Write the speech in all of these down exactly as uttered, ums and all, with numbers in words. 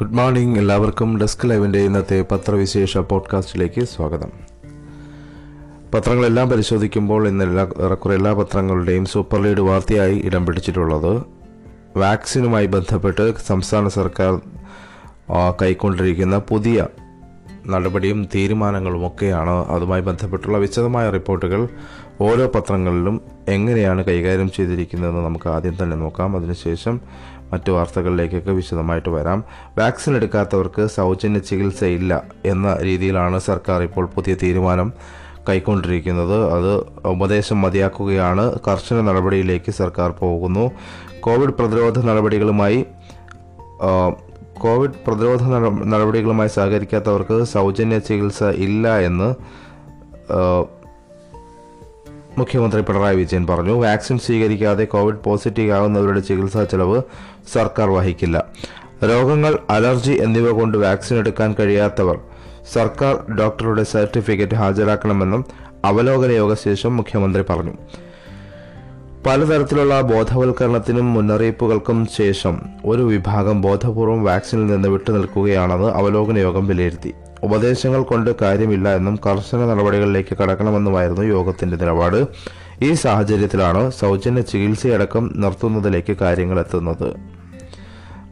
Good morning എല്ലാവർക്കും. Desk ലൈവിൻ്റെ ഇന്നത്തെ പത്രവിശേഷ പോഡ്കാസ്റ്റിലേക്ക് സ്വാഗതം. പത്രങ്ങളെല്ലാം പരിശോധിക്കുമ്പോൾ ഇന്ന് എല്ലാ ഏറെക്കുറെ എല്ലാ പത്രങ്ങളുടെയും സൂപ്പർ ലീഡ് വാർത്തയായി ഇടം പിടിച്ചിട്ടുള്ളത് വാക്സിനുമായി ബന്ധപ്പെട്ട് സംസ്ഥാന സർക്കാർ കൈക്കൊണ്ടിരിക്കുന്ന പുതിയ നടപടിയും തീരുമാനങ്ങളുമൊക്കെയാണ്. അതുമായി ബന്ധപ്പെട്ടുള്ള വിശദമായ റിപ്പോർട്ടുകൾ ഓരോ പത്രങ്ങളിലും എങ്ങനെയാണ് കൈകാര്യം ചെയ്തിരിക്കുന്നതെന്ന് നമുക്ക് ആദ്യം തന്നെ നോക്കാം. അതിനുശേഷം മറ്റു വാർത്തകളിലേക്കൊക്കെ വിശദമായിട്ട് വരാം. വാക്സിൻ എടുക്കാത്തവർക്ക് സൗജന്യ ചികിത്സയില്ല എന്ന രീതിയിലാണ് സർക്കാർ ഇപ്പോൾ പുതിയ തീരുമാനം കൈക്കൊണ്ടിരിക്കുന്നത്. അത് ഉപദേശം മതിയാക്കുകയാണ്. കർശന നടപടിയിലേക്ക് സർക്കാർ പോകുന്നു. കോവിഡ് പ്രതിരോധ നടപടികളുമായി കോവിഡ് പ്രതിരോധ നടപടികളുമായി സഹകരിക്കാത്തവർക്ക് സൗജന്യ ചികിത്സ ഇല്ല എന്ന് മുഖ്യമന്ത്രി പിണറായി വിജയൻ പറഞ്ഞു. വാക്സിൻ സ്വീകരിക്കാതെ കോവിഡ് പോസിറ്റീവ് ആകുന്നവരുടെ ചികിത്സാ ചെലവ് സർക്കാർ വഹിക്കില്ല. രോഗങ്ങൾ, അലർജി എന്നിവ കൊണ്ട് വാക്സിൻ എടുക്കാൻ കഴിയാത്തവർ സർക്കാർ ഡോക്ടറുടെ സർട്ടിഫിക്കറ്റ് ഹാജരാക്കണമെന്നും അവലോകന യോഗശേഷം മുഖ്യമന്ത്രി പറഞ്ഞു. പലതരത്തിലുള്ള ബോധവൽക്കരണത്തിനും മുന്നറിയിപ്പുകൾക്കും ശേഷം ഒരു വിഭാഗം ബോധപൂർവം വാക്സിനിൽ നിന്ന് വിട്ടുനിൽക്കുകയാണെന്ന് അവലോകന യോഗം വിലയിരുത്തി. ഉപദേശങ്ങൾ കൊണ്ട് കാര്യമില്ല എന്നും കർശന നടപടികളിലേക്ക് കടക്കണമെന്നുമായിരുന്നു യോഗത്തിന്റെ നിലപാട്. ഈ സാഹചര്യത്തിലാണ് സൗജന്യ ചികിത്സയടക്കം നിർത്തുന്നതിലേക്ക് കാര്യങ്ങൾ എത്തുന്നത്.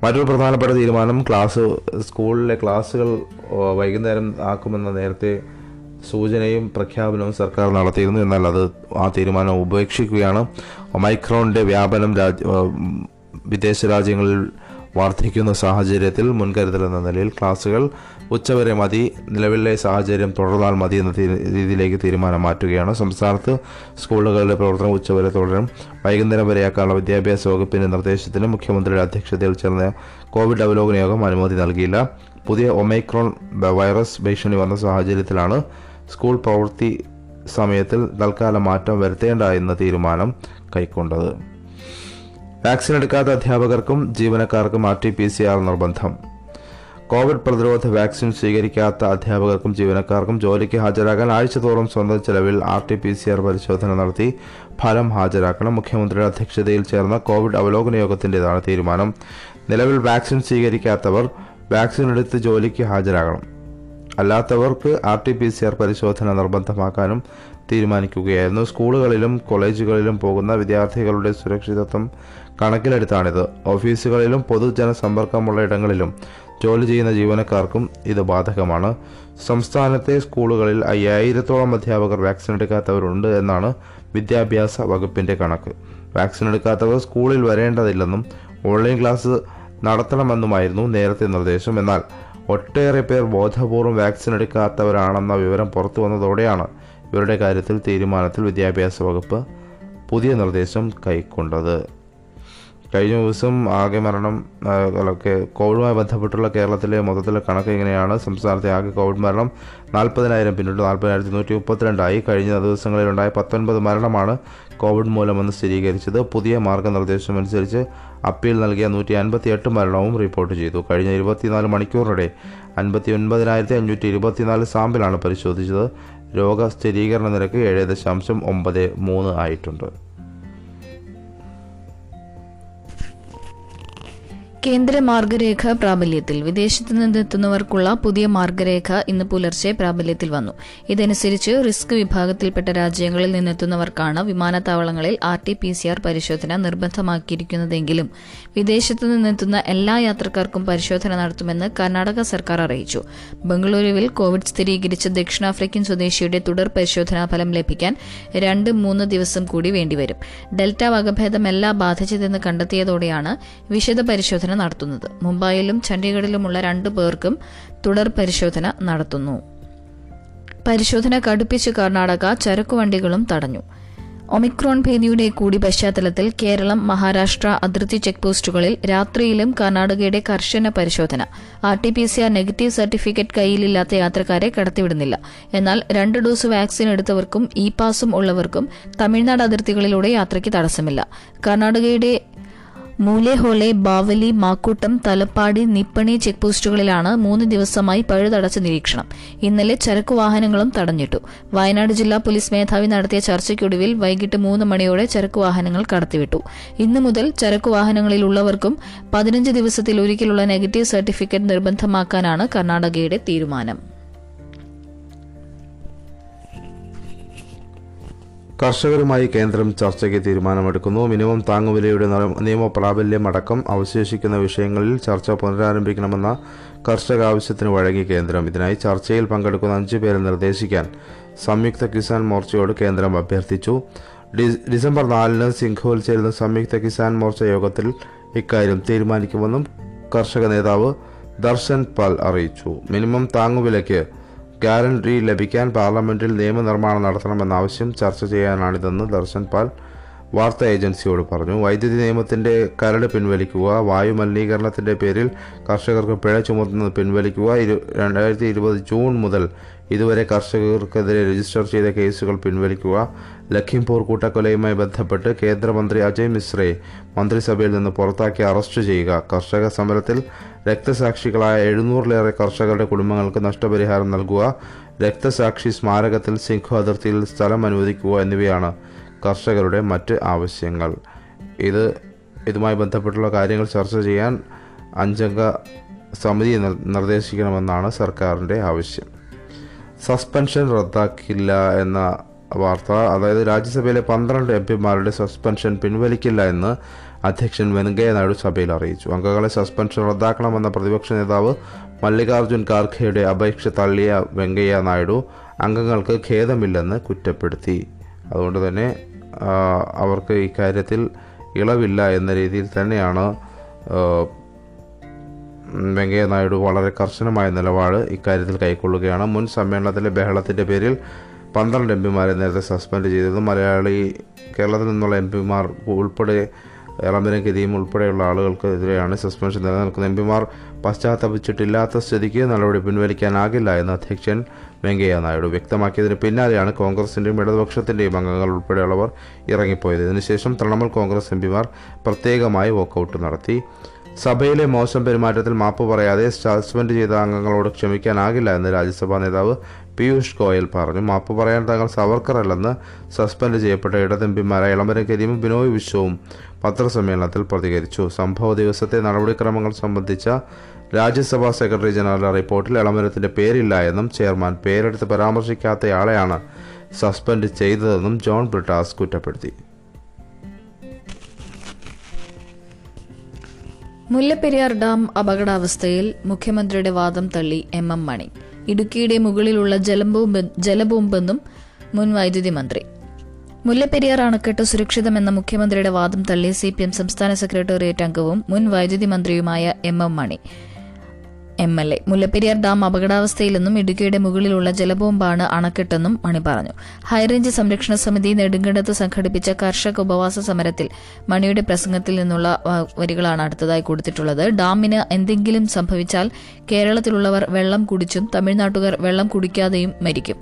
മറ്റൊരു പ്രധാനപ്പെട്ട തീരുമാനം ക്ലാസ് സ്കൂളിലെ ക്ലാസുകൾ വൈകുന്നേരം ആക്കുമെന്ന നേരത്തെ സൂചനയും പ്രഖ്യാപനവും സർക്കാർ നടത്തിയിരുന്നു. എന്നാൽ അത് ആ തീരുമാനം ഉപേക്ഷിക്കുകയാണ്. ഒമൈക്രോണിൻ്റെ വ്യാപനം രാജ്യ വിദേശ രാജ്യങ്ങളിൽ വർദ്ധിക്കുന്ന സാഹചര്യത്തിൽ മുൻകരുതൽ എന്ന നിലയിൽ ക്ലാസുകൾ ഉച്ചവരെ മതി, നിലവിലെ സാഹചര്യം തുടർന്നാൽ മതി എന്ന രീതിയിലേക്ക് തീരുമാനം മാറ്റുകയാണ്. സംസ്ഥാനത്ത് സ്കൂളുകളുടെ പ്രവർത്തനം ഉച്ചവരെ തുടരും. വൈകുന്നേരം വരെയാക്കാനുള്ള വിദ്യാഭ്യാസ വകുപ്പിൻ്റെ നിർദ്ദേശത്തിന് മുഖ്യമന്ത്രിയുടെ അധ്യക്ഷതയിൽ ചേർന്ന കോവിഡ് അവലോകന യോഗം അനുമതി നൽകിയില്ല. പുതിയ ഒമൈക്രോൺ വൈറസ് ഭീഷണി വന്ന സാഹചര്യത്തിലാണ് സ്കൂൾ പ്രവൃത്തി സമയത്തിൽ തൽക്കാലം മാറ്റം വരുത്തേണ്ട എന്ന തീരുമാനം കൈക്കൊണ്ടത്. വാക്സിൻ എടുക്കാത്ത അധ്യാപകർക്കും ജീവനക്കാർക്കും R T P C R നിർബന്ധം. കോവിഡ് പ്രതിരോധ വാക്സിൻ സ്വീകരിക്കാത്ത അധ്യാപകർക്കും ജീവനക്കാർക്കും ജോലിക്ക് ഹാജരാക്കാൻ ആഴ്ചതോറും സ്വന്തം ചെലവിൽ R T P C R പരിശോധന നടത്തി ഫലം ഹാജരാക്കണം. മുഖ്യമന്ത്രിയുടെ അധ്യക്ഷതയിൽ ചേർന്ന കോവിഡ് അവലോകന യോഗത്തിൻ്റെതാണ് തീരുമാനം. നിലവിൽ വാക്സിൻ സ്വീകരിക്കാത്തവർ വാക്സിൻ എടുത്ത് ജോലിക്ക് ഹാജരാകണം. അല്ലാത്തവർക്ക് R T P C R പരിശോധന നിർബന്ധമാക്കാനും തീരുമാനിക്കുകയായിരുന്നു. സ്കൂളുകളിലും കോളേജുകളിലും പോകുന്ന വിദ്യാർത്ഥികളുടെ സുരക്ഷിതത്വം കണക്കിലെടുത്താണിത്. ഓഫീസുകളിലും പൊതുജനസമ്പർക്കമുള്ള ഇടങ്ങളിലും ജോലി ചെയ്യുന്ന ജീവനക്കാർക്കും ഇത് ബാധകമാണ്. സംസ്ഥാനത്തെ സ്കൂളുകളിൽ അയ്യായിരത്തോളം അധ്യാപകർ വാക്സിൻ എടുക്കാത്തവരുണ്ട് എന്നാണ് വിദ്യാഭ്യാസ വകുപ്പിൻ്റെ കണക്ക്. വാക്സിൻ എടുക്കാത്തവർ സ്കൂളിൽ വരേണ്ടതില്ലെന്നും ഓൺലൈൻ ക്ലാസ് നടത്തണമെന്നുമായിരുന്നു നേരത്തെ നിർദ്ദേശം. എന്നാൽ ഒട്ടേറെ പേർ ബോധപൂർവം വാക്സിൻ എടുക്കാത്തവരാണെന്ന വിവരം പുറത്തു വന്നതോടെയാണ് ഇവരുടെ കാര്യത്തിൽ തീരുമാനത്തിൽ വിദ്യാഭ്യാസ വകുപ്പ് പുതിയ നിർദ്ദേശം കൈക്കൊണ്ടത്. കഴിഞ്ഞ ദിവസം ആകെ മരണം ഒക്കെ കോവിഡുമായി ബന്ധപ്പെട്ടുള്ള കേരളത്തിലെ മൊത്തത്തിലെ കണക്ക് ഇങ്ങനെയാണ്. സംസ്ഥാനത്തെ ആകെ കോവിഡ് മരണം നാൽപ്പതിനായിരം പിന്നിട്ട് നാൽപ്പതിനായിരത്തി നൂറ്റി മുപ്പത്തിരണ്ടായി. കഴിഞ്ഞ ദിവസങ്ങളിലുണ്ടായ പത്തൊൻപത് മരണമാണ് കോവിഡ് മൂലമെന്ന് സ്ഥിരീകരിച്ചത്. പുതിയ മാർഗ്ഗനിർദ്ദേശമനുസരിച്ച് അപ്പീൽ നൽകിയ നൂറ്റി അൻപത്തി എട്ട് മരണവും റിപ്പോർട്ട് ചെയ്തു. കഴിഞ്ഞ ഇരുപത്തിനാല് മണിക്കൂറിനിടെ അൻപത്തി ഒൻപതിനായിരത്തി അഞ്ഞൂറ്റി ഇരുപത്തിനാല് സാമ്പിളാണ് പരിശോധിച്ചത്. രോഗ സ്ഥിരീകരണ നിരക്ക് ഏഴ് ദശാംശം ഒമ്പത് മൂന്ന് ആയിട്ടുണ്ട്. കേന്ദ്ര മാർഗരേഖ പ്രാബല്യത്തിൽ. വിദേശത്തു നിന്നെത്തുന്നവർക്കുള്ള പുതിയ മാർഗരേഖ ഇന്ന് പുലർച്ചെ പ്രാബല്യത്തിൽ വന്നു. ഇതനുസരിച്ച് റിസ്ക് വിഭാഗത്തിൽപ്പെട്ട രാജ്യങ്ങളിൽ നിന്നെത്തുന്നവർക്കാണ് വിമാനത്താവളങ്ങളിൽ R T P C R പരിശോധന നിർബന്ധമാക്കിയിരിക്കുന്നതെങ്കിലും വിദേശത്തു നിന്നെത്തുന്ന എല്ലാ യാത്രക്കാർക്കും പരിശോധന നടത്തുമെന്ന് കർണാടക സർക്കാർ അറിയിച്ചു. ബംഗളൂരുവിൽ കോവിഡ് സ്ഥിരീകരിച്ച ദക്ഷിണാഫ്രിക്കൻ സ്വദേശിയുടെ തുടർ പരിശോധനാ ഫലം ലഭിക്കാൻ രണ്ട് മൂന്ന് ദിവസം കൂടി വേണ്ടിവരും. ഡെൽറ്റ വകഭേദമല്ല ബാധിച്ചതെന്ന് കണ്ടെത്തിയതോടെയാണ് വിശദ പരിശോധന നടത്തുന്നത്. മുംബൈയിലും ചണ്ഡീഗഡിലുമുള്ള രണ്ടു പേർക്കും തുടർ പരിശോധന നടത്തുന്നു. പരിശോധന കടുപ്പിച്ച് കർണാടക ചരക്കുവണ്ടികളും തടഞ്ഞു. ഒമിക്രോൺ ഭീതിയുടെ കൂടി പശ്ചാത്തലത്തിൽ കേരളം മഹാരാഷ്ട്ര അതിർത്തി ചെക്ക് പോസ്റ്റുകളിൽ രാത്രിയിലും കർണാടകയുടെ കർശന പരിശോധന. R T P C R negative certificate കയ്യിലില്ലാത്ത യാത്രക്കാരെ കടത്തിവിടുന്നില്ല. എന്നാൽ രണ്ട് ഡോസ് വാക്സിൻ എടുത്തവർക്കും ഇ പാസും ഉള്ളവർക്കും തമിഴ്നാട് അതിർത്തികളിലൂടെ യാത്രയ്ക്ക് തടസ്സമില്ല. കർണാടകയുടെ മൂലേഹോളെ, ബാവലി, മാക്കൂട്ടം, തലപ്പാടി, നിപ്പണി ചെക്ക് പോസ്റ്റുകളിലാണ് മൂന്ന് ദിവസമായി പഴുതടച്ച നിരീക്ഷണം. ഇന്നലെ ചരക്കു വാഹനങ്ങളും തടഞ്ഞിട്ടു. വയനാട് ജില്ലാ പോലീസ് മേധാവി നടത്തിയ ചർച്ചയ്ക്കൊടുവിൽ വൈകിട്ട് മൂന്ന് മണിയോടെ ചരക്കു വാഹനങ്ങൾ കടത്തിവിട്ടു. ഇന്നു മുതൽ ചരക്കു വാഹനങ്ങളിലുള്ളവർക്കും പതിനഞ്ച് ദിവസത്തിൽ ഒരിക്കലുള്ള നെഗറ്റീവ് സർട്ടിഫിക്കറ്റ് നിർബന്ധമാക്കാനാണ് കർണാടകയുടെ തീരുമാനം. കർഷകരുമായി കേന്ദ്രം ചർച്ചയ്ക്ക് തീരുമാനമെടുക്കുന്നു. മിനിമം താങ്ങുവിലയുടെ നിയമപ്രാബല്യം അടക്കം അവശേഷിക്കുന്ന വിഷയങ്ങളിൽ ചർച്ച പുനരാരംഭിക്കണമെന്ന കർഷക ആവശ്യത്തിന് വഴങ്ങി കേന്ദ്രം. ഇതിനായി ചർച്ചയിൽ പങ്കെടുക്കുന്ന അഞ്ചു പേരെ നിർദ്ദേശിക്കാൻ സംയുക്ത കിസാൻ മോർച്ചയോട് കേന്ദ്രം അഭ്യർത്ഥിച്ചു. ഡിസംബർ നാലിന് സിംഘോയിൽ ചേരുന്ന സംയുക്ത കിസാൻ മോർച്ച യോഗത്തിൽ ഇക്കാര്യം തീരുമാനിക്കുമെന്നും കർഷക നേതാവ് ദർശൻ പാൽ അറിയിച്ചു. മിനിമം താങ്ങുവിലയ്ക്ക് ഗ്യാരണ്ടി ലഭിക്കാൻ പാർലമെന്റിൽ നിയമനിർമ്മാണം നടത്തണമെന്ന ആവശ്യം ചർച്ച ചെയ്യാനാണിതെന്ന് ദർശൻ പാൽ വാർത്താ ഏജൻസിയോട് പറഞ്ഞു. വൈദ്യുതി നിയമത്തിന്റെ കരട് പിൻവലിക്കുക, വായു മലിനീകരണത്തിന്റെ പേരിൽ കർഷകർക്ക് പിഴ ചുമത്തുന്നത് പിൻവലിക്കുക, രണ്ടായിരത്തി ഇരുപത് ജൂൺ മുതൽ ഇതുവരെ കർഷകർക്കെതിരെ രജിസ്റ്റർ ചെയ്ത കേസുകൾ പിൻവലിക്കുക, ലഖിംപൂർ കൂട്ടക്കൊലയുമായി ബന്ധപ്പെട്ട് കേന്ദ്രമന്ത്രി അജയ് മിശ്രയെ മന്ത്രിസഭയിൽ നിന്ന് പുറത്താക്കി അറസ്റ്റ് ചെയ്യുക, കർഷക സമരത്തിൽ രക്തസാക്ഷികളായ എഴുന്നൂറിലേറെ കർഷകരുടെ കുടുംബങ്ങൾക്ക് നഷ്ടപരിഹാരം നൽകുക, രക്തസാക്ഷി സ്മാരകത്തിൽ സിംഘു അതിർത്തിയിൽ സ്ഥലം അനുവദിക്കുക എന്നിവയാണ് കർഷകരുടെ മറ്റ് ആവശ്യങ്ങൾ. ഇത് ഇതുമായി ബന്ധപ്പെട്ടുള്ള കാര്യങ്ങൾ ചർച്ച ചെയ്യാൻ അഞ്ചംഗ സമിതി നിർദ്ദേശിക്കണമെന്നാണ് സർക്കാരിൻ്റെ ആവശ്യം. സസ്പെൻഷൻ റദ്ദാക്കില്ല എന്ന വാർത്ത, അതായത് രാജ്യസഭയിലെ പന്ത്രണ്ട് എം പിമാരുടെ സസ്പെൻഷൻ പിൻവലിക്കില്ല എന്ന് അധ്യക്ഷൻ വെങ്കയ്യ നായിഡു സഭയിൽ അറിയിച്ചു. അംഗങ്ങളെ സസ്പെൻഷൻ റദ്ദാക്കണമെന്ന പ്രതിപക്ഷ നേതാവ് മല്ലികാർജുൻ ഖാർഖെയുടെ അപേക്ഷ തള്ളിയ വെങ്കയ്യ നായിഡു അംഗങ്ങൾക്ക് ഖേദമില്ലെന്ന് കുറ്റപ്പെടുത്തി. അതുകൊണ്ട് തന്നെ അവർക്ക് ഇക്കാര്യത്തിൽ ഇളവില്ല എന്ന രീതിയിൽ തന്നെയാണ് വെങ്കയ്യ നായിഡു വളരെ കർശനമായ നിലപാട് ഇക്കാര്യത്തിൽ കൈക്കൊള്ളുകയാണ്. മുൻ സമ്മേളനത്തിലെ ബഹളത്തിൻ്റെ പേരിൽ പന്ത്രണ്ട് എം പിമാരെ നേരത്തെ സസ്പെൻഡ് ചെയ്തത് മലയാളി കേരളത്തിൽ നിന്നുള്ള എം പിമാർ ഉൾപ്പെടെ എളമരം ഗതിയും ഉൾപ്പെടെയുള്ള ആളുകൾക്ക് എതിരെയാണ് സസ്പെൻഷൻ നിലനിൽക്കുന്നത്. എം പിമാർ പശ്ചാത്തപിച്ചിട്ടില്ലാത്ത സ്ഥിതിക്ക് നടപടി പിൻവലിക്കാനാകില്ല എന്ന് അധ്യക്ഷൻ വെങ്കയ്യ നായിഡു വ്യക്തമാക്കിയതിന് പിന്നാലെയാണ് കോൺഗ്രസിൻ്റെയും ഇടതുപക്ഷത്തിൻ്റെയും അംഗങ്ങൾ ഉൾപ്പെടെയുള്ളവർ ഇറങ്ങിപ്പോയത്. ഇതിനുശേഷം തൃണമൂൽ കോൺഗ്രസ് എം പിമാർ പ്രത്യേകമായി വോക്കൌട്ട് നടത്തി. സഭയിലെ മോശം പെരുമാറ്റത്തിൽ മാപ്പ് പറയാതെ സസ്പെൻഡ് ചെയ്ത അംഗങ്ങളോട് ക്ഷമിക്കാനാകില്ല എന്ന് രാജ്യസഭാ നേതാവ് പീയൂഷ് ഗോയൽ പറഞ്ഞു. മാപ്പ് പറയാൻ തങ്ങൾ സവർക്കറല്ലെന്ന് സസ്പെൻഡ് ചെയ്യപ്പെട്ട ഇടത് എം പിമാരായ എളമരം കരീമും ബിനോയ് വിശ്വവും പത്രസമ്മേളനത്തിൽ പ്രതികരിച്ചു. സംഭവ ദിവസത്തെ നടപടിക്രമങ്ങൾ സംബന്ധിച്ച രാജ്യസഭാ സെക്രട്ടറി ജനറൽ റിപ്പോർട്ടിൽ എളമരത്തിൻ്റെ പേരില്ല എന്നും ചെയർമാൻ പേരെടുത്ത് പരാമർശിക്കാത്തയാളെയാണ് സസ്പെൻഡ് ചെയ്തതെന്നും ജോൺ ബ്രിട്ടാസ് കുറ്റപ്പെടുത്തി. മുല്ലപ്പെരിയാർ ഡാം അപകടാവസ്ഥയിൽ മുഖ്യമന്ത്രിയുടെ വാദം തള്ളി എം എം മണി. ഇടുക്കിയുടെ മുകളിലുള്ള ജലബൂമ്പ് ജലബൂമ്പെന്നും മുൻ വൈദ്യുതി മന്ത്രി. മുല്ലപ്പെരിയാർ അണക്കെട്ട് സുരക്ഷിതമെന്ന മുഖ്യമന്ത്രിയുടെ വാദം തള്ളി സി പി എം സംസ്ഥാന സെക്രട്ടേറിയറ്റ് അംഗവും മുൻ വൈദ്യുതി മന്ത്രിയുമായ M M Mani M L A Mullaperiyar dam അപകടാവസ്ഥയിലെന്നും ഇടുക്കിയുടെ മുകളിലുള്ള ജലബോംബാണ് അണക്കെട്ടെന്നും മണി പറഞ്ഞു. ഹൈറേഞ്ച് സംരക്ഷണ സമിതി നെടുങ്കണ്ടത്ത് സംഘടിപ്പിച്ച കർഷക ഉപവാസ സമരത്തിൽ മണിയുടെ പ്രസംഗത്തിൽ നിന്നുള്ള വരികളാണ് അടുത്തതായി കൊടുത്തിട്ടുള്ളത്. ഡാമിന് എന്തെങ്കിലും സംഭവിച്ചാൽ കേരളത്തിലുള്ളവർ വെള്ളം കുടിച്ചും തമിഴ്നാട്ടുകാർ വെള്ളം കുടിക്കാതെയും മരിക്കും.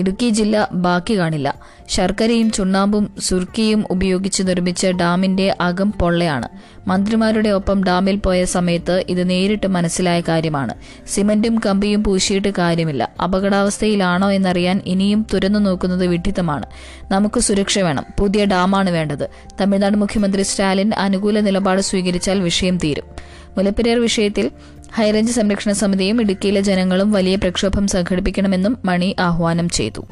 ഇടുക്കി ജില്ല ബാക്കി കാണില്ല. ശർക്കരയും ചുണ്ണാമ്പും സുർക്കിയും ഉപയോഗിച്ച് നിർമ്മിച്ച ഡാമിന്റെ അകം പൊള്ളയാണ്. മന്ത്രിമാരുടെ ഒപ്പം ഡാമിൽ പോയ സമയത്ത് ഇത് നേരിട്ട് മനസ്സിലായ കാര്യമാണ്. സിമന്റും കമ്പിയും പൂശിയിട്ട് കാര്യമില്ല. അപകടാവസ്ഥയിലാണോ എന്നറിയാൻ ഇനിയും തുറന്നു നോക്കുന്നത് വിഡ്ഢിത്തമാണ്. നമുക്ക് സുരക്ഷ വേണം. പുതിയ ഡാമാണ് വേണ്ടത്. തമിഴ്നാട് മുഖ്യമന്ത്രി സ്റ്റാലിൻ അനുകൂല നിലപാട് സ്വീകരിച്ചാൽ വിഷയം തീരും. മുല്ലപ്പെരിയാർ വിഷയത്തിൽ ഹൈറേഞ്ച് സംരക്ഷണ സമിതിയും ഇടുക്കിയിലെ ജനങ്ങളും വലിയ പ്രക്ഷോഭം സംഘടിപ്പിക്കണമെന്നും മണി ആഹ്വാനം ചെയ്തു.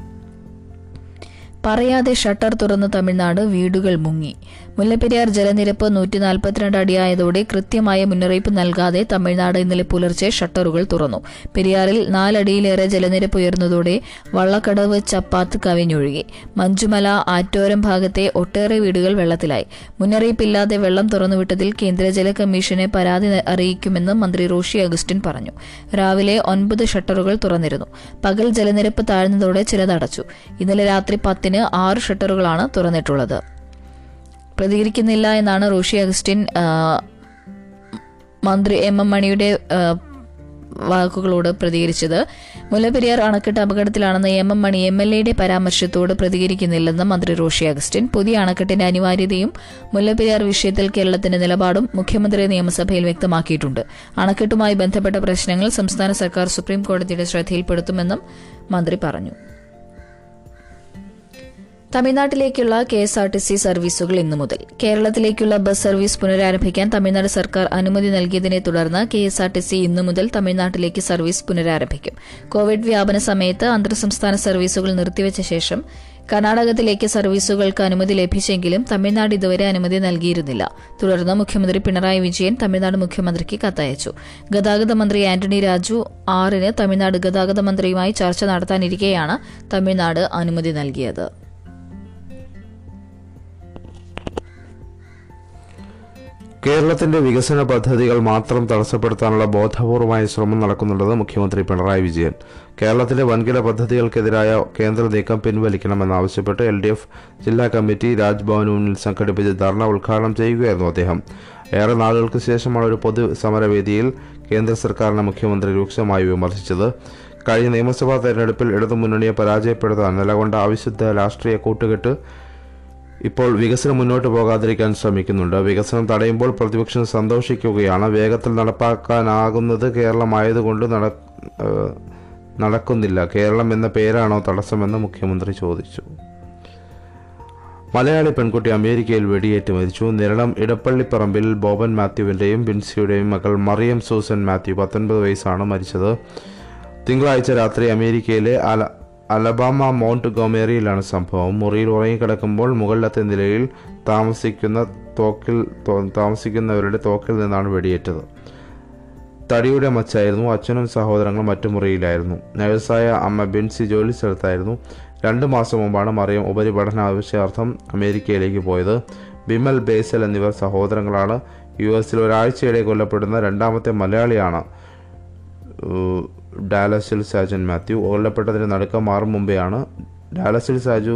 പറയാതെ ഷട്ടർ തുറന്ന് തമിഴ്നാട്, വീടുകൾ മുങ്ങി. മുല്ലപ്പെരിയാർ ജലനിരപ്പ് നൂറ്റി നാൽപ്പത്തിരണ്ട് അടിയായതോടെ കൃത്യമായ മുന്നറിയിപ്പ് നൽകാതെ തമിഴ്നാട് ഇന്നലെ പുലർച്ചെ ഷട്ടറുകൾ തുറന്നു. പെരിയാറിൽ നാലടിയിലേറെ ജലനിരപ്പ് ഉയർന്നതോടെ വള്ളക്കടവ്, ചപ്പാത്ത് കവിഞ്ഞൊഴുകി. മഞ്ചുമല, ആറ്റോരം ഭാഗത്തെ ഒട്ടേറെ വീടുകൾ വെള്ളത്തിലായി. മുന്നറിയിപ്പില്ലാതെ വെള്ളം തുറന്നുവിട്ടതിൽ കേന്ദ്ര ജല കമ്മീഷനെ പരാതി അറിയിക്കുമെന്ന് മന്ത്രി റോഷി അഗസ്റ്റിൻ പറഞ്ഞു. രാവിലെ ഒൻപത് ഷട്ടറുകൾ തുറന്നിരുന്നു. പകൽ ജലനിരപ്പ് താഴ്ന്നതോടെ ചിലതടച്ചു. ഇന്നലെ രാത്രി പത്തിന് ആറ് ഷട്ടറുകളാണ് തുറന്നിട്ടുള്ളത്. പ്രതികരിക്കുന്നില്ല എന്നാണ് റോഷി അഗസ്റ്റിൻ മന്ത്രി എം എം മണിയുടെ വാക്കുകളോട് പ്രതികരിച്ചത്. മുല്ലപ്പെരിയാർ അണക്കെട്ട് അപകടത്തിലാണെന്ന് M M Mani M L എയുടെ പരാമർശത്തോട് പ്രതികരിക്കുന്നില്ലെന്ന് മന്ത്രി റോഷി അഗസ്റ്റിൻ. പുതിയ അണക്കെട്ടിന്റെ അനിവാര്യതയും മുല്ലപ്പെരിയാർ വിഷയത്തിൽ കേരളത്തിന്റെ നിലപാടും മുഖ്യമന്ത്രി നിയമസഭയിൽ വ്യക്തമാക്കിയിട്ടുണ്ട്. അണക്കെട്ടുമായി ബന്ധപ്പെട്ട പ്രശ്നങ്ങൾ സംസ്ഥാന സർക്കാർ സുപ്രീം കോടതിയുടെ ശ്രദ്ധയിൽപ്പെടുത്തുമെന്നും മന്ത്രി പറഞ്ഞു. തമിഴ്നാട്ടിലേക്കുള്ള K S R T C സർവീസുകൾ ഇന്നു മുതൽ. കേരളത്തിലേക്കുള്ള ബസ് സർവീസ് പുനരാരംഭിക്കാൻ തമിഴ്നാട് സർക്കാർ അനുമതി നൽകിയതിനെ തുടർന്ന് K S R T C ഇന്നു മുതൽ തമിഴ്നാട്ടിലേക്ക് സർവീസ് പുനരാരംഭിക്കും. കോവിഡ് വ്യാപന സമയത്ത് അന്തർസംസ്ഥാന സർവീസുകൾ നിർത്തിവച്ച ശേഷം കർണാടകത്തിലേക്ക് സർവീസുകൾക്ക് അനുമതി ലഭിച്ചെങ്കിലും തമിഴ്നാട് ഇതുവരെ അനുമതി നൽകിയിരുന്നില്ല. തുടർന്ന് മുഖ്യമന്ത്രി പിണറായി വിജയൻ തമിഴ്നാട് മുഖ്യമന്ത്രിക്ക് കത്തയച്ചു. ഗതാഗത മന്ത്രി ആന്റണി രാജു ആറിന് തമിഴ്നാട് ഗതാഗത മന്ത്രിയുമായി ചർച്ച നടത്താനിരിക്കെയാണ് തമിഴ്നാട് അനുമതി നൽകിയത്. കേരളത്തിന്റെ വികസന പദ്ധതികൾ മാത്രം തടസ്സപ്പെടുത്താനുള്ള ബോധപൂർവമായ ശ്രമം നടക്കുന്നുണ്ടെന്ന് മുഖ്യമന്ത്രി പിണറായി വിജയൻ. കേരളത്തിലെ വൻകിട പദ്ധതികൾക്കെതിരായ കേന്ദ്ര നീക്കം പിൻവലിക്കണമെന്നാവശ്യപ്പെട്ട് എൽ ഡി എഫ് ജില്ലാ കമ്മിറ്റി രാജ്ഭവന് മുന്നിൽ സംഘടിപ്പിച്ച ധർണ ഉദ്ഘാടനം ചെയ്യുകയായിരുന്നു അദ്ദേഹം. ഏറെ നാളുകൾക്ക് ശേഷമാണ് ഒരു പൊതു സമരവേദിയിൽ കേന്ദ്ര സർക്കാരിനെ മുഖ്യമന്ത്രി രൂക്ഷമായി വിമർശിച്ചത്. കഴിഞ്ഞ നിയമസഭാ തെരഞ്ഞെടുപ്പിൽ ഇടതുമുന്നണിയെ പരാജയപ്പെടുത്താൻ നിലകൊണ്ട അവിശുദ്ധ രാഷ്ട്രീയ കൂട്ടുകെട്ട് ഇപ്പോൾ വികസനം മുന്നോട്ട് പോകാതിരിക്കാൻ ശ്രമിക്കുന്നുണ്ട്. വികസനം തടയുമ്പോൾ പ്രതിപക്ഷം സന്തോഷിക്കുകയാണ്. വേഗത്തിൽ നടപ്പാക്കാനാകുന്നത് കേരളമായതുകൊണ്ട് നടക്കുന്നില്ല. കേരളം എന്ന പേരാണോ തടസ്സമെന്ന് മുഖ്യമന്ത്രി ചോദിച്ചു. മലയാളി പെൺകുട്ടി അമേരിക്കയിൽ വെടിയേറ്റ് മരിച്ചു. നിരണം ഇടപ്പള്ളിപ്പറമ്പിൽ ബോബൻ മാത്യുവിൻ്റെയും ബിൻസിയുടെയും മകൾ മറിയം സൂസൻ മാത്യു പത്തൊൻപത് വയസ്സാണ് മരിച്ചത്. തിങ്കളാഴ്ച രാത്രി അമേരിക്കയിലെ അല അലബാമ മൗണ്ട് ഗോമേറിയിലാണ് സംഭവം. മുറിയിൽ ഉറങ്ങിക്കിടക്കുമ്പോൾ മുകളിലത്തെ നിലയിൽ താമസിക്കുന്ന തോക്കിൽ താമസിക്കുന്നവരുടെ തോക്കിൽ നിന്നാണ് വെടിയേറ്റത്. തടിയുടെ മച്ചായിരുന്നു. അച്ഛനും സഹോദരങ്ങളും മറ്റു മുറിയിലായിരുന്നു. നഴ്സായ അമ്മ ബിൻസി ജോലി സ്ഥലത്തായിരുന്നു. രണ്ടു മാസം മുമ്പാണ് മറിയം ഉപരിപഠന ആവശ്യാർത്ഥം അമേരിക്കയിലേക്ക് പോയത്. ബിമൽ, ബേസൽ എന്നിവർ സഹോദരങ്ങളാണ്. യു എസിൽ ഒരാഴ്ചയിടെ കൊല്ലപ്പെടുന്ന രണ്ടാമത്തെ മലയാളിയാണ് ഡാലസിൽ സാജൻ മാത്യു. കൊല്ലപ്പെട്ടതിന് നടുക്കം മാറും മുമ്പെയാണ് ഡാലസിൽ സാജു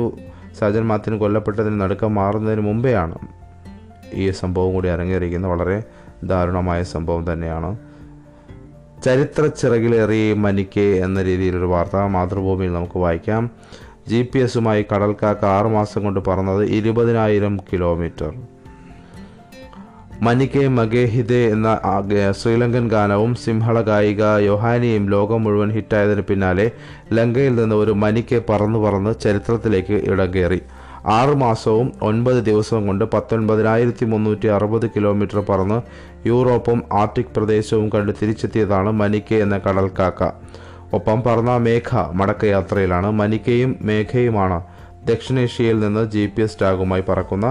സാജൻ മാത്യുവിന് കൊല്ലപ്പെട്ടതിന് നടുക്കം മാറുന്നതിന് മുമ്പെയാണ് ഈ സംഭവം കൂടി അരങ്ങേറിയിരിക്കുന്ന വളരെ ദാരുണമായ സംഭവം തന്നെയാണ്. ചരിത്ര ചിറകിലേറി മനിക്ക് എന്ന രീതിയിലൊരു വാർത്ത മാതൃഭൂമിയിൽ നമുക്ക് വായിക്കാം. ജി പി എസുമായി കടൽക്കാക്ക ആറു മാസം കൊണ്ട് പറന്നത് ഇരുപതിനായിരം കിലോമീറ്റർ. മനിക്കെ മഗേഹിദേ എന്ന ശ്രീലങ്കൻ ഗാനവും സിംഹള ഗായിക യൊഹാനിയും ലോകം മുഴുവൻ ഹിറ്റായതിന് പിന്നാലെ ലങ്കയിൽ നിന്ന് ഒരു മനിക്കെ പറന്നു പറന്ന് ചരിത്രത്തിലേക്ക് ഇടം കയറി. ആറു മാസവും ഒൻപത് ദിവസവും കൊണ്ട് പത്തൊൻപതിനായിരത്തി മുന്നൂറ്റി അറുപത് കിലോമീറ്റർ പറന്ന് യൂറോപ്പും ആർട്ടിക് പ്രദേശവും കണ്ട് തിരിച്ചെത്തിയതാണ് മനിക്കെ എന്ന കടൽക്കാക്ക. ഒപ്പം പറന്ന മേഘ മടക്കയാത്രയിലാണ്. മനിക്കയും മേഘയുമാണ് ദക്ഷിണേഷ്യയിൽ നിന്ന് ജി പി എസ് ടാഗുമായി പറക്കുന്ന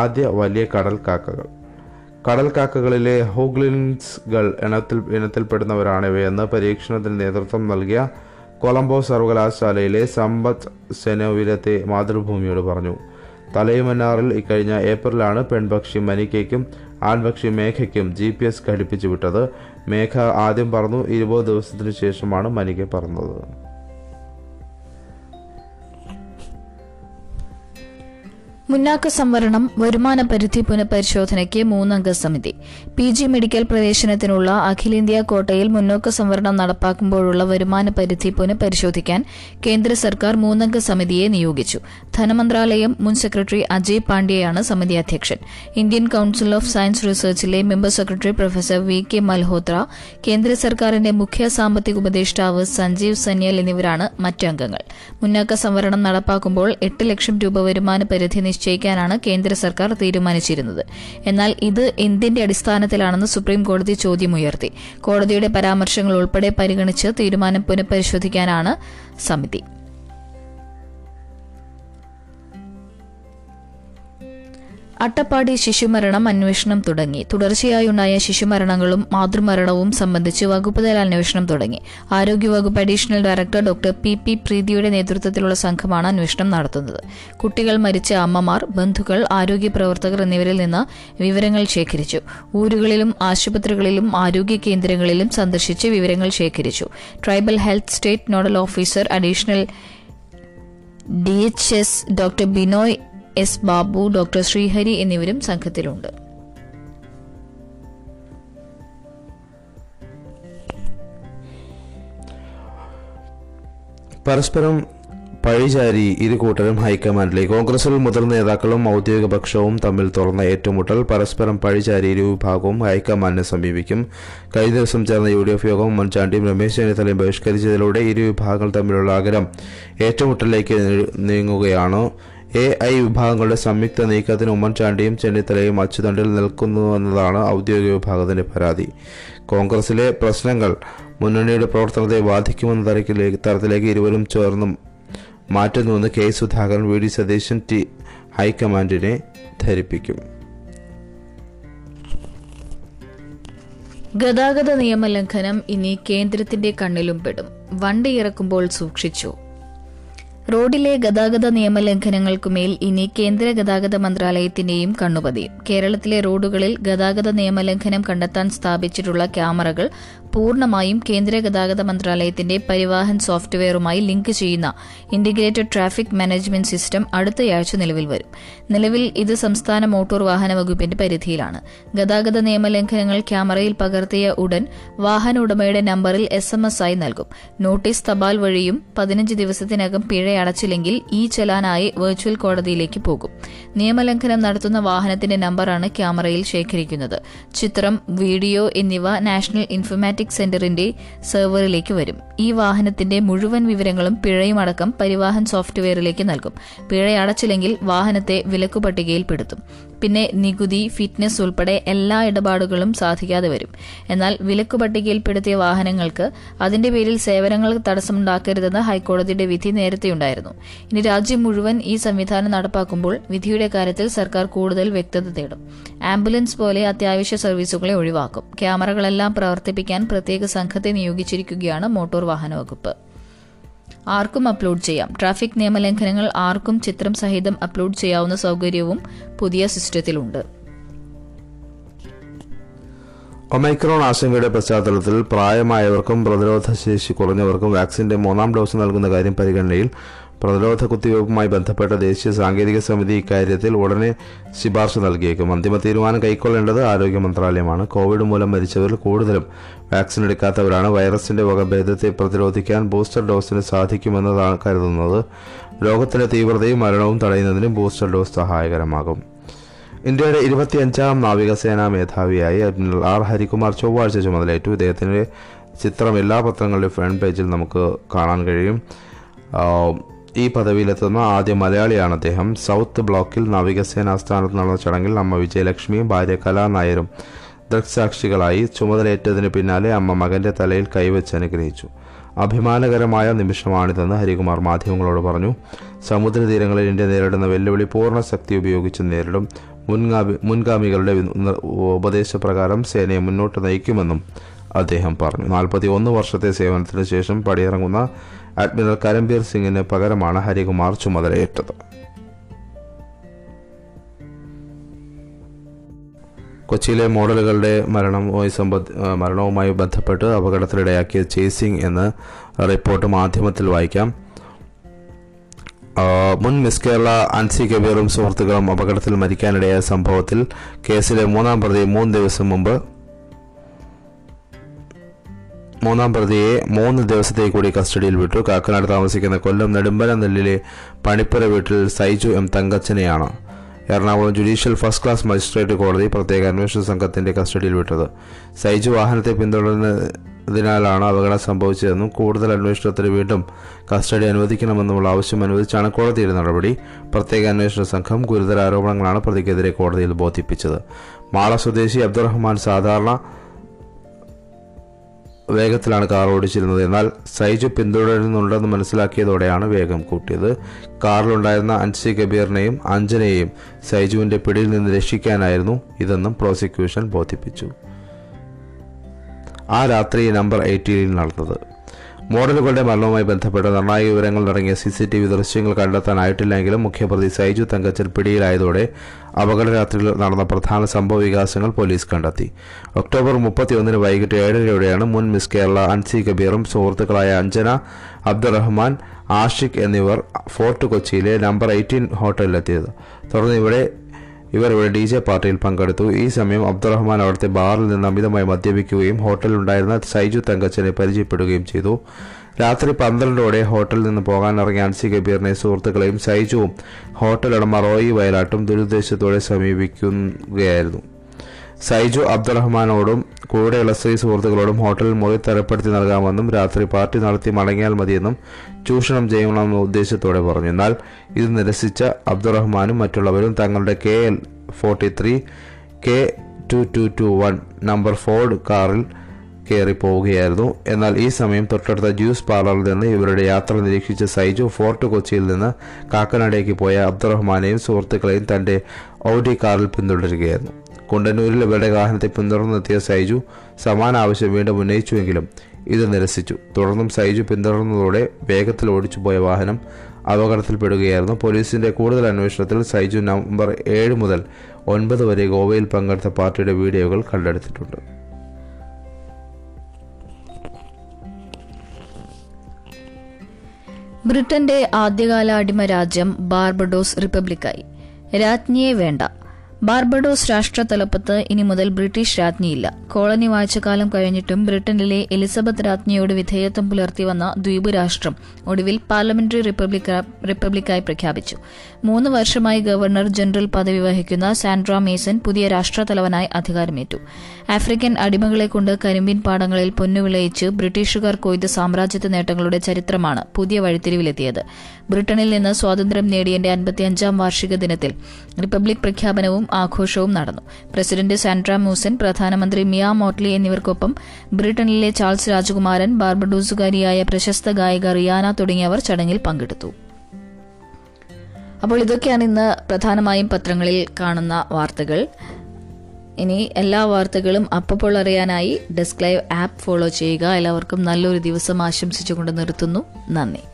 ആദ്യ വലിയ കടൽക്കാക്കകൾ. കടൽക്കാക്കകളിലെ ഹോഗ്ലിൻസുകൾ ഇനത്തിൽ ഇനത്തിൽപ്പെടുന്നവരാണ് ഇവയെന്ന് പരീക്ഷണത്തിന് നേതൃത്വം നൽകിയ കൊളംബോ സർവകലാശാലയിലെ സമ്പത്ത് സെനോവിലത്തെ മാതൃഭൂമിയോട് പറഞ്ഞു. തലയുമന്നാറിൽ ഇക്കഴിഞ്ഞ ഏപ്രിലാണ് പെൺപക്ഷി മനിക്കയ്ക്കും ആൺപക്ഷി മേഘയ്ക്കും ജി പി എസ് ഘടിപ്പിച്ചു വിട്ടത്. മേഘ ആദ്യം പറന്നു. ഇരുപത് ദിവസത്തിനു ശേഷമാണ് മനിക്ക പറന്നത്. മുന്നാക്ക സംവരണം വരുമാന പരിധി പുനഃപരിശോധനയ്ക്ക് മൂന്നംഗ സമിതി. പി ജി മെഡിക്കൽ പ്രവേശനത്തിനുള്ള അഖിലേന്ത്യാ കോട്ടയിൽ മുന്നോക്ക സംവരണം നടപ്പാക്കുമ്പോഴുള്ള വരുമാന പരിധി പുനഃപരിശോധിക്കാൻ കേന്ദ്ര സർക്കാർ മൂന്നംഗ സമിതിയെ നിയോഗിച്ചു. ധനമന്ത്രാലയം മുൻ സെക്രട്ടറി അജയ് പാണ്ഡ്യയാണ് സമിതി അധ്യക്ഷൻ. ഇന്ത്യൻ കൌൺസിൽ ഓഫ് സയൻസ് റിസർച്ചിലെ member secretary professor V K Malhotra, കേന്ദ്ര സർക്കാരിന്റെ മുഖ്യ സാമ്പത്തിക ഉപദേഷ്ടാവ് സഞ്ജീവ് സന്യാൽ എന്നിവരാണ് മറ്റംഗങ്ങൾ. മുന്നാക്ക സംവരണം നടപ്പാക്കുമ്പോൾ എട്ട് ലക്ഷം രൂപ വരുമാന പരിധി നിശ്ചയിക്കാനാണ് കേന്ദ്ര സർക്കാർ തീരുമാനിച്ചിരുന്നത്. എന്നാൽ ഇത് എന്തിന്റെ അടിസ്ഥാനത്തിലാണെന്ന് സുപ്രീം കോടതി ചോദ്യമുയർത്തി. കോടതിയുടെ പരാമർശങ്ങൾ ഉൾപ്പെടെ പരിഗണിച്ച് തീരുമാനം പുനഃപരിശോധിക്കാനാണ് സമിതി. അട്ടപ്പാടി ശിശുമരണം അന്വേഷണം തുടങ്ങി. തുടർച്ചയായുണ്ടായ ശിശുമരണങ്ങളും മാതൃമരണവും സംബന്ധിച്ച് വകുപ്പുതല അന്വേഷണം തുടങ്ങി. ആരോഗ്യവകുപ്പ് additional director doctor P P പ്രീതിയുടെ നേതൃത്വത്തിലുള്ള സംഘമാണ് അന്വേഷണം നടത്തുന്നത്. കുട്ടികൾ മരിച്ച അമ്മമാർ, ബന്ധുക്കൾ, ആരോഗ്യ പ്രവർത്തകർ എന്നിവരിൽ നിന്ന് വിവരങ്ങൾ ശേഖരിച്ചു. ഊരുകളിലും ആശുപത്രികളിലും ആരോഗ്യ കേന്ദ്രങ്ങളിലും സന്ദർശിച്ച് വിവരങ്ങൾ ശേഖരിച്ചു. Tribal health state nodal officer additional D H S doctor Binoy S Babu, doctor Sreehari എന്നിവരും സംഘത്തിലുണ്ട്. പരസ്പരം പഴിചാരി ഇരു കൂട്ടരും ഹൈക്കമാൻഡിലേക്ക്. കോൺഗ്രസിൽ മുതിർന്ന നേതാക്കളും ഔദ്യോഗിക പക്ഷവും തമ്മിൽ തുറന്ന ഏറ്റുമുട്ടൽ. പരസ്പരം പഴിചാരി ഇരു വിഭാഗവും ഹൈക്കമാൻഡിനെ സമീപിക്കും. കഴിഞ്ഞ ദിവസം ചേർന്ന യു ഡി എഫ് യോഗം ഉമ്മൻചാണ്ടിയും രമേശ് ചെന്നിത്തലയും ബഹിഷ്കരിച്ചതിലൂടെ ഇരു വിഭാഗങ്ങൾ തമ്മിലുള്ള അകലം ഏറ്റുമുട്ടലിലേക്ക് നീങ്ങുകയാണ്. എ ഐ വിഭാഗങ്ങളുടെ സംയുക്ത നീക്കത്തിന് ഉമ്മൻചാണ്ടിയും ചെന്നിത്തലയും അച്ചുതണ്ടിൽ നിൽക്കുന്നുവെന്നതാണ് ഔദ്യോഗിക വിഭാഗത്തിന്റെ പരാതി. കോൺഗ്രസിലെ പ്രശ്നങ്ങൾ മുന്നണിയുടെ പ്രവർത്തനത്തെ ബാധിക്കുമെന്ന തരത്തിലേക്ക് തരത്തിലേക്ക് ഇരുവരും ചേർന്നും മാറ്റുന്നുവെന്ന് K Sudhakaran, V D Satheesan ടി ഹൈക്കമാൻഡിനെ ധരിപ്പിക്കും. ഗതാഗത നിയമലംഘനം ഇനി കേന്ദ്രത്തിന്റെ കണ്ണിലും പെടും. വണ്ടി ഇറക്കുമ്പോൾ സൂക്ഷിച്ചു. റോഡിലെ ഗതാഗത നിയമലംഘനങ്ങൾക്കുമേൽ ഇനി കേന്ദ്ര ഗതാഗത മന്ത്രാലയത്തിന്റെയും കണ്ണുപതിയും. കേരളത്തിലെ റോഡുകളിൽ ഗതാഗത നിയമലംഘനം കണ്ടെത്താൻ സ്ഥാപിച്ചിട്ടുള്ള ക്യാമറകൾ പൂർണ്ണമായും കേന്ദ്ര ഗതാഗത മന്ത്രാലയത്തിന്റെ പരിവാഹൻ സോഫ്റ്റ്വെയറുമായി ലിങ്ക് ചെയ്യുന്ന ഇന്റഗ്രേറ്റഡ് ട്രാഫിക് മാനേജ്മെന്റ് സിസ്റ്റം അടുത്തയാഴ്ച നിലവിൽ വരും. നിലവിൽ ഇത് സംസ്ഥാന മോട്ടോർ വാഹന വകുപ്പിന്റെ പരിധിയിലാണ്. ഗതാഗത നിയമലംഘനങ്ങൾ ക്യാമറയിൽ പകർത്തിയ ഉടൻ വാഹന ഉടമയുടെ നമ്പറിൽ എസ് എം എസ് ആയി നൽകും. നോട്ടീസ് തപാൽ വഴിയും പതിനഞ്ച് ദിവസത്തിനകം പിഴ അടച്ചില്ലെങ്കിൽ ഈ ചലാനായി വെർച്വൽ കോടതിയിലേക്ക് പോകും. നിയമലംഘനം നടത്തുന്ന വാഹനത്തിന്റെ നമ്പറാണ് ക്യാമറയിൽ ശേഖരിക്കുന്നത്. ചിത്രം, വീഡിയോ എന്നിവ നാഷണൽ ഇൻഫോർമാറ്റിക്സ് സെന്ററിന്റെ സെർവറിലേക്ക് വരും. ഈ വാഹനത്തിന്റെ മുഴുവൻ വിവരങ്ങളും പിഴയും അടക്കം പരിവാഹൻ സോഫ്റ്റ്വെയറിലേക്ക് നൽകും. പിഴ അടച്ചില്ലെങ്കിൽ വാഹനത്തെ വിലക്കു പട്ടികയിൽ പെടുത്തും. പിന്നെ നികുതി, ഫിറ്റ്നസ് ഉൾപ്പെടെ എല്ലാ ഇടപാടുകളും സാധിക്കാതെ വരും. എന്നാൽ വിലക്കു പട്ടികയിൽപ്പെടുത്തിയ വാഹനങ്ങൾക്ക് അതിന്റെ പേരിൽ സേവനങ്ങൾ തടസ്സമുണ്ടാക്കരുതെന്ന് ഹൈക്കോടതിയുടെ വിധി നേരത്തെയുണ്ടായിരുന്നു. ഇനി രാജ്യം മുഴുവൻ ഈ സംവിധാനം നടപ്പാക്കുമ്പോൾ വിധിയുടെ കാര്യത്തിൽ സർക്കാർ കൂടുതൽ വ്യക്തത തേടും. ആംബുലൻസ് പോലെ അത്യാവശ്യ സർവീസുകളെ ഒഴിവാക്കും. ക്യാമറകളെല്ലാം പ്രവർത്തിപ്പിക്കാൻ പ്രത്യേക സംഘത്തെ നിയോഗിച്ചിരിക്കുകയാണ് മോട്ടോർ വാഹന വകുപ്പ്. ആർക്കും അപ്ലോഡ് ചെയ്യാം. ട്രാഫിക് നിയമലംഘനങ്ങൾ ആർക്കും ചിത്രം സഹിതം അപ്ലോഡ് ചെയ്യാവുന്ന സൗകര്യവും പുതിയ സിസ്റ്റത്തിലുണ്ട്. ഒമൈക്രോൺ ആശങ്കയുടെ പശ്ചാത്തലത്തിൽ പ്രായമായവർക്കും പ്രതിരോധശേഷി കുറഞ്ഞവർക്കും വാക്സിന്റെ മൂന്നാം ഡോസ് നൽകുന്ന കാര്യം പരിഗണനയിൽ പ്രതിരോധ കുത്തിവയ്പ്പുമായി ബന്ധപ്പെട്ട ദേശീയ സാങ്കേതിക സമിതി ഇക്കാര്യത്തിൽ ഉടനെ ശുപാർശ നൽകിയേക്കും. അന്തിമ തീരുമാനം കൈക്കൊള്ളേണ്ടത് ആരോഗ്യ മന്ത്രാലയമാണ്. കോവിഡ് മൂലം മരിച്ചവരിൽ കൂടുതലും വാക്സിൻ എടുക്കാത്തവരാണ്. വൈറസിന്റെ വകഭേദത്തെ പ്രതിരോധിക്കാൻ ബൂസ്റ്റർ ഡോസിന് സാധിക്കുമെന്നതാണ് കരുതുന്നത്. രോഗത്തിന്റെ തീവ്രതയും മരണവും തടയുന്നതിനും ബൂസ്റ്റർ ഡോസ് സഹായകരമാകും. ഇന്ത്യയുടെ ഇരുപത്തിയഞ്ചാം നാവികസേനാ മേധാവിയായി അഡ്മിറൽ ആർ ഹരികുമാർ ചൊവ്വാഴ്ച ചുമതലയേറ്റു. ഇദ്ദേഹത്തിൻ്റെ ചിത്രം എല്ലാ പത്രങ്ങളുടെയും ഫ്രണ്ട് പേജിൽ നമുക്ക് കാണാൻ കഴിയും. ഈ പദവിയിലെത്തുന്ന ആദ്യ മലയാളിയാണ് അദ്ദേഹം. സൗത്ത് ബ്ലോക്കിൽ നാവികസേന ആസ്ഥാനത്ത് നടന്ന ചടങ്ങിൽ അമ്മ വിജയലക്ഷ്മിയും ഭാര്യ കലാനായരും ദൃക്സാക്ഷികളായി. ചുമതലയേറ്റതിന് പിന്നാലെ അമ്മ മകൻ്റെ തലയിൽ കൈവച്ച് അനുഗ്രഹിച്ചു. അഭിമാനകരമായ നിമിഷമാണിതെന്ന് ഹരികുമാർ മാധ്യമങ്ങളോട് പറഞ്ഞു. സമുദ്രതീരങ്ങളിൽ ഇന്ത്യ നേരിടുന്ന വെല്ലുവിളി പൂർണ്ണ ശക്തി ഉപയോഗിച്ച് നേരിടും. മുൻഗാമി മുൻഗാമികളുടെ ഉപദേശപ്രകാരം സേനയെ മുന്നോട്ട് നയിക്കുമെന്നും അദ്ദേഹം പറഞ്ഞു. നാൽപ്പത്തി ഒന്ന് വർഷത്തെ സേവനത്തിന് ശേഷം പടിയിറങ്ങുന്ന അഡ്മിറൽ കരംബീർ സിംഗിന് പകരമാണ് ഹരികുമാർ ചുമതലയേറ്റത്. കൊച്ചിയിലെ മോഡലുകളുടെ മരണവുമായി സംബന്ധ മരണവുമായി ബന്ധപ്പെട്ട് അപകടത്തിനിടയാക്കിയ ചേസിംഗ് എന്ന റിപ്പോർട്ട് മാധ്യമത്തിൽ വായിക്കാം. മുൻ മിസ് കേരള അൻസി കബീറും സുഹൃത്തുക്കളും അപകടത്തിൽ മരിക്കാനിടയായ സംഭവത്തിൽ കേസിലെ മൂന്നാം പ്രതി മൂന്ന് ദിവസം മുമ്പ് മൂന്നാം പ്രതിയെ മൂന്ന് ദിവസത്തെ കൂടി കസ്റ്റഡിയിൽ വിട്ടു. കാക്കനാട് താമസിക്കുന്ന കൊല്ലം നെടുമ്പനനെല്ലിലെ പണിപ്പുര വീട്ടിൽ സൈജു എം തങ്കച്ചനെയാണ് Ernakulam judicial first class magistrate കോടതി പ്രത്യേക അന്വേഷണ സംഘത്തിന്റെ കസ്റ്റഡിയിൽ വിട്ടത്. സൈജു വാഹനത്തെ പിന്തുടരുന്നതിനാലാണ് അപകടം സംഭവിച്ചതെന്നും കൂടുതൽ അന്വേഷണത്തിന് വീണ്ടും കസ്റ്റഡി അനുവദിക്കണമെന്നുമുള്ള ആവശ്യം അനുവദിച്ചാണ് കോടതിയുടെ നടപടി. പ്രത്യേക അന്വേഷണ സംഘം ഗുരുതര ആരോപണങ്ങളാണ് പ്രതിക്കെതിരെ കോടതിയിൽ ബോധിപ്പിച്ചത്. മാള സ്വദേശി അബ്ദുറഹ്മാൻ സാധാരണ വേഗത്തിലാണ് കാർ ഓടിച്ചിരുന്നത്. എന്നാൽ സൈജു പിന്തുടരുന്നുണ്ടെന്ന് മനസ്സിലാക്കിയതോടെയാണ് വേഗം കൂട്ടിയത്. കാറിലുണ്ടായിരുന്ന അൻസി കബീറിനെയും അഞ്ജനയെയും സൈജുവിൻ്റെ പിടിയിൽ നിന്ന് രക്ഷിക്കാനായിരുന്നു ഇതെന്നും പ്രോസിക്യൂഷൻ ബോധിപ്പിച്ചു. ആ രാത്രി നമ്പർ എയ്റ്റീനിൽ നടന്നത് മോഡലുകളുടെ മരണവുമായി ബന്ധപ്പെട്ട നിർണായക വിവരങ്ങൾ അടങ്ങിയ സി സി ടി വി ദൃശ്യങ്ങൾ കണ്ടെത്താനായിട്ടില്ലെങ്കിലും മുഖ്യപ്രതി സൈജു തങ്കച്ചൻ പിടിയിലായതോടെ അപകട രാത്രിയിൽ നടന്ന പ്രധാന സംഭവ വികാസങ്ങൾ പോലീസ് കണ്ടെത്തി. ഒക്ടോബർ മുപ്പത്തി ഒന്നിന് വൈകിട്ട് ഏഴരയോടെയാണ് മുൻ മിസ് കേരള അൻസി കബീറും സുഹൃത്തുക്കളായ അഞ്ജന, അബ്ദുറഹ്മാൻ, ആഷിഖ് എന്നിവർ ഫോർട്ട് കൊച്ചിയിലെ നമ്പർ എയ്റ്റീൻ ഹോട്ടലിലെത്തിയത്. തുടർന്ന് ഇവിടെ ഇവർ ഇവിടെ ഡി ജെ പാർട്ടിയിൽ പങ്കെടുത്തു. ഈ സമയം അബ്ദുറഹ്മാൻ അവിടുത്തെ ബാറിൽ നിന്ന് അമിതമായി മദ്യപിക്കുകയും ഹോട്ടലിലുണ്ടായിരുന്ന സൈജു തങ്കച്ചനെ പരിചയപ്പെടുകയും ചെയ്തു. രാത്രി പന്ത്രണ്ടോടെ ഹോട്ടലിൽ നിന്ന് പോകാനിറങ്ങിയ അൻസി കബീറിനെ സുഹൃത്തുക്കളെയും സൈജുവും ഹോട്ടൽ ഉടമ റോയി വയലാട്ടും ദുരുദ്ദേശത്തോടെ സമീപിക്കുകയായിരുന്നു. സൈജു അബ്ദുറഹ്മാനോടും കൂടെയുള്ള സ്ത്രീ സുഹൃത്തുക്കളോടും ഹോട്ടലിൽ മുറി തരപ്പെടുത്തി നൽകാമെന്നും രാത്രി പാർട്ടി നടത്തി മടങ്ങിയാൽ മതിയെന്നും ചൂഷണം ചെയ്യണമെന്ന ഉദ്ദേശത്തോടെ പറഞ്ഞു. എന്നാൽ ഇത് നിരസിച്ച അബ്ദുറഹ്മാനും മറ്റുള്ളവരും തങ്ങളുടെ K L forty three K two two two one number Ford കാറിൽ കയറി പോവുകയായിരുന്നു. എന്നാൽ ഈ സമയം തൊട്ടടുത്ത ജ്യൂസ് പാർലറിൽ നിന്ന് ഇവരുടെ യാത്ര നിരീക്ഷിച്ച സൈജു ഫോർട്ട് കൊച്ചിയിൽ നിന്ന് കാക്കനാടേക്ക് പോയ അബ്ദുറഹ്മാനെയും സുഹൃത്തുക്കളെയും തൻ്റെ ഔഡി കാറിൽ പിന്തുടരുകയായിരുന്നു. കുണ്ടന്നൂരിൽ ഇവരുടെ വാഹനത്തെ പിന്തുടർന്നെത്തിയ സൈജു സമാന ആവശ്യം വീണ്ടും ഉന്നയിച്ചുവെങ്കിലും ഇത് നിരസിച്ചു. തുടർന്നും സൈജു പിന്തുടർന്നതോടെ വേഗത്തിൽ ഓടിച്ചുപോയ വാഹനം അപകടത്തിൽപ്പെടുകയായിരുന്നു. പോലീസിന്റെ കൂടുതൽ അന്വേഷണത്തിൽ സൈജു നവംബർ ഏഴ് മുതൽ ഒൻപത് വരെ ഗോവയിൽ പങ്കെടുത്ത പാർട്ടിയുടെ വീഡിയോകൾ കണ്ടെടുത്തിട്ടുണ്ട്. ബ്രിട്ടന്റെ ആദ്യകാല അടിമ രാജ്യം ബാർബഡോസ് റിപ്പബ്ലിക്കായി. രാജ്ഞിയെ വേണ്ട. ബാർബഡോസ് രാഷ്ട്രതലപ്പത്ത് ഇനി മുതൽ ബ്രിട്ടീഷ് രാജ്ഞിയില്ല. കോളനി വാഴ്ചക്കാലം കഴിഞ്ഞിട്ടും ബ്രിട്ടനിലെ എലിസബത്ത് രാജ്ഞിയോട് വിധേയത്വം പുലർത്തി വന്ന ദ്വീപ് രാഷ്ട്രം ഒടുവിൽ പാർലമെന്ററി റിപ്പബ്ലിക്കായി പ്രഖ്യാപിച്ചു. മൂന്ന് വർഷമായി ഗവർണർ ജനറൽ പദവി വഹിക്കുന്ന സാൻഡ്രാ മേസൺ പുതിയ രാഷ്ട്രതലവനായി അധികാരമേറ്റു. ആഫ്രിക്കൻ അടിമകളെ കൊണ്ട് കരിമ്പിൻ പാടങ്ങളിൽ പൊന്നുവിളയിച്ച് ബ്രിട്ടീഷുകാർ കൊയ്ത സാമ്രാജ്യത്വ നേട്ടങ്ങളുടെ ചരിത്രമാണ് പുതിയ വഴിത്തിരിവിലെത്തിയത്. ബ്രിട്ടനിൽ നിന്ന് സ്വാതന്ത്ര്യം നേടിയതിന്റെ അൻപത്തിയഞ്ചാം വാർഷിക ദിനത്തിൽ റിപ്പബ്ലിക് പ്രഖ്യാപനവും ആഘോഷവും നടന്നു. പ്രസിഡന്റ് സാൻഡ്രാ മേസൺ, പ്രധാനമന്ത്രി മിയാ മോട്ട്ലി എന്നിവർക്കൊപ്പം ബ്രിട്ടനിലെ ചാൾസ് രാജകുമാരൻ, ബാർബഡോസുകാരിയായ പ്രശസ്ത ഗായിക റിയാന തുടങ്ങിയവർ ചടങ്ങിൽ പങ്കെടുത്തു. അപ്പോൾ ഇതൊക്കെയാണ് ഇന്ന് പ്രധാനമായും പത്രങ്ങളിൽ കാണുന്ന വാർത്തകൾ. ഇനി എല്ലാ വാർത്തകളും അപ്പോൾ അറിയാനായി ഡെസ്ക് ലൈവ് ആപ്പ് ഫോളോ ചെയ്യുക. എല്ലാവർക്കും നല്ലൊരു ദിവസം ആശംസിച്ചുകൊണ്ട് നിർത്തുന്നു. നന്ദി.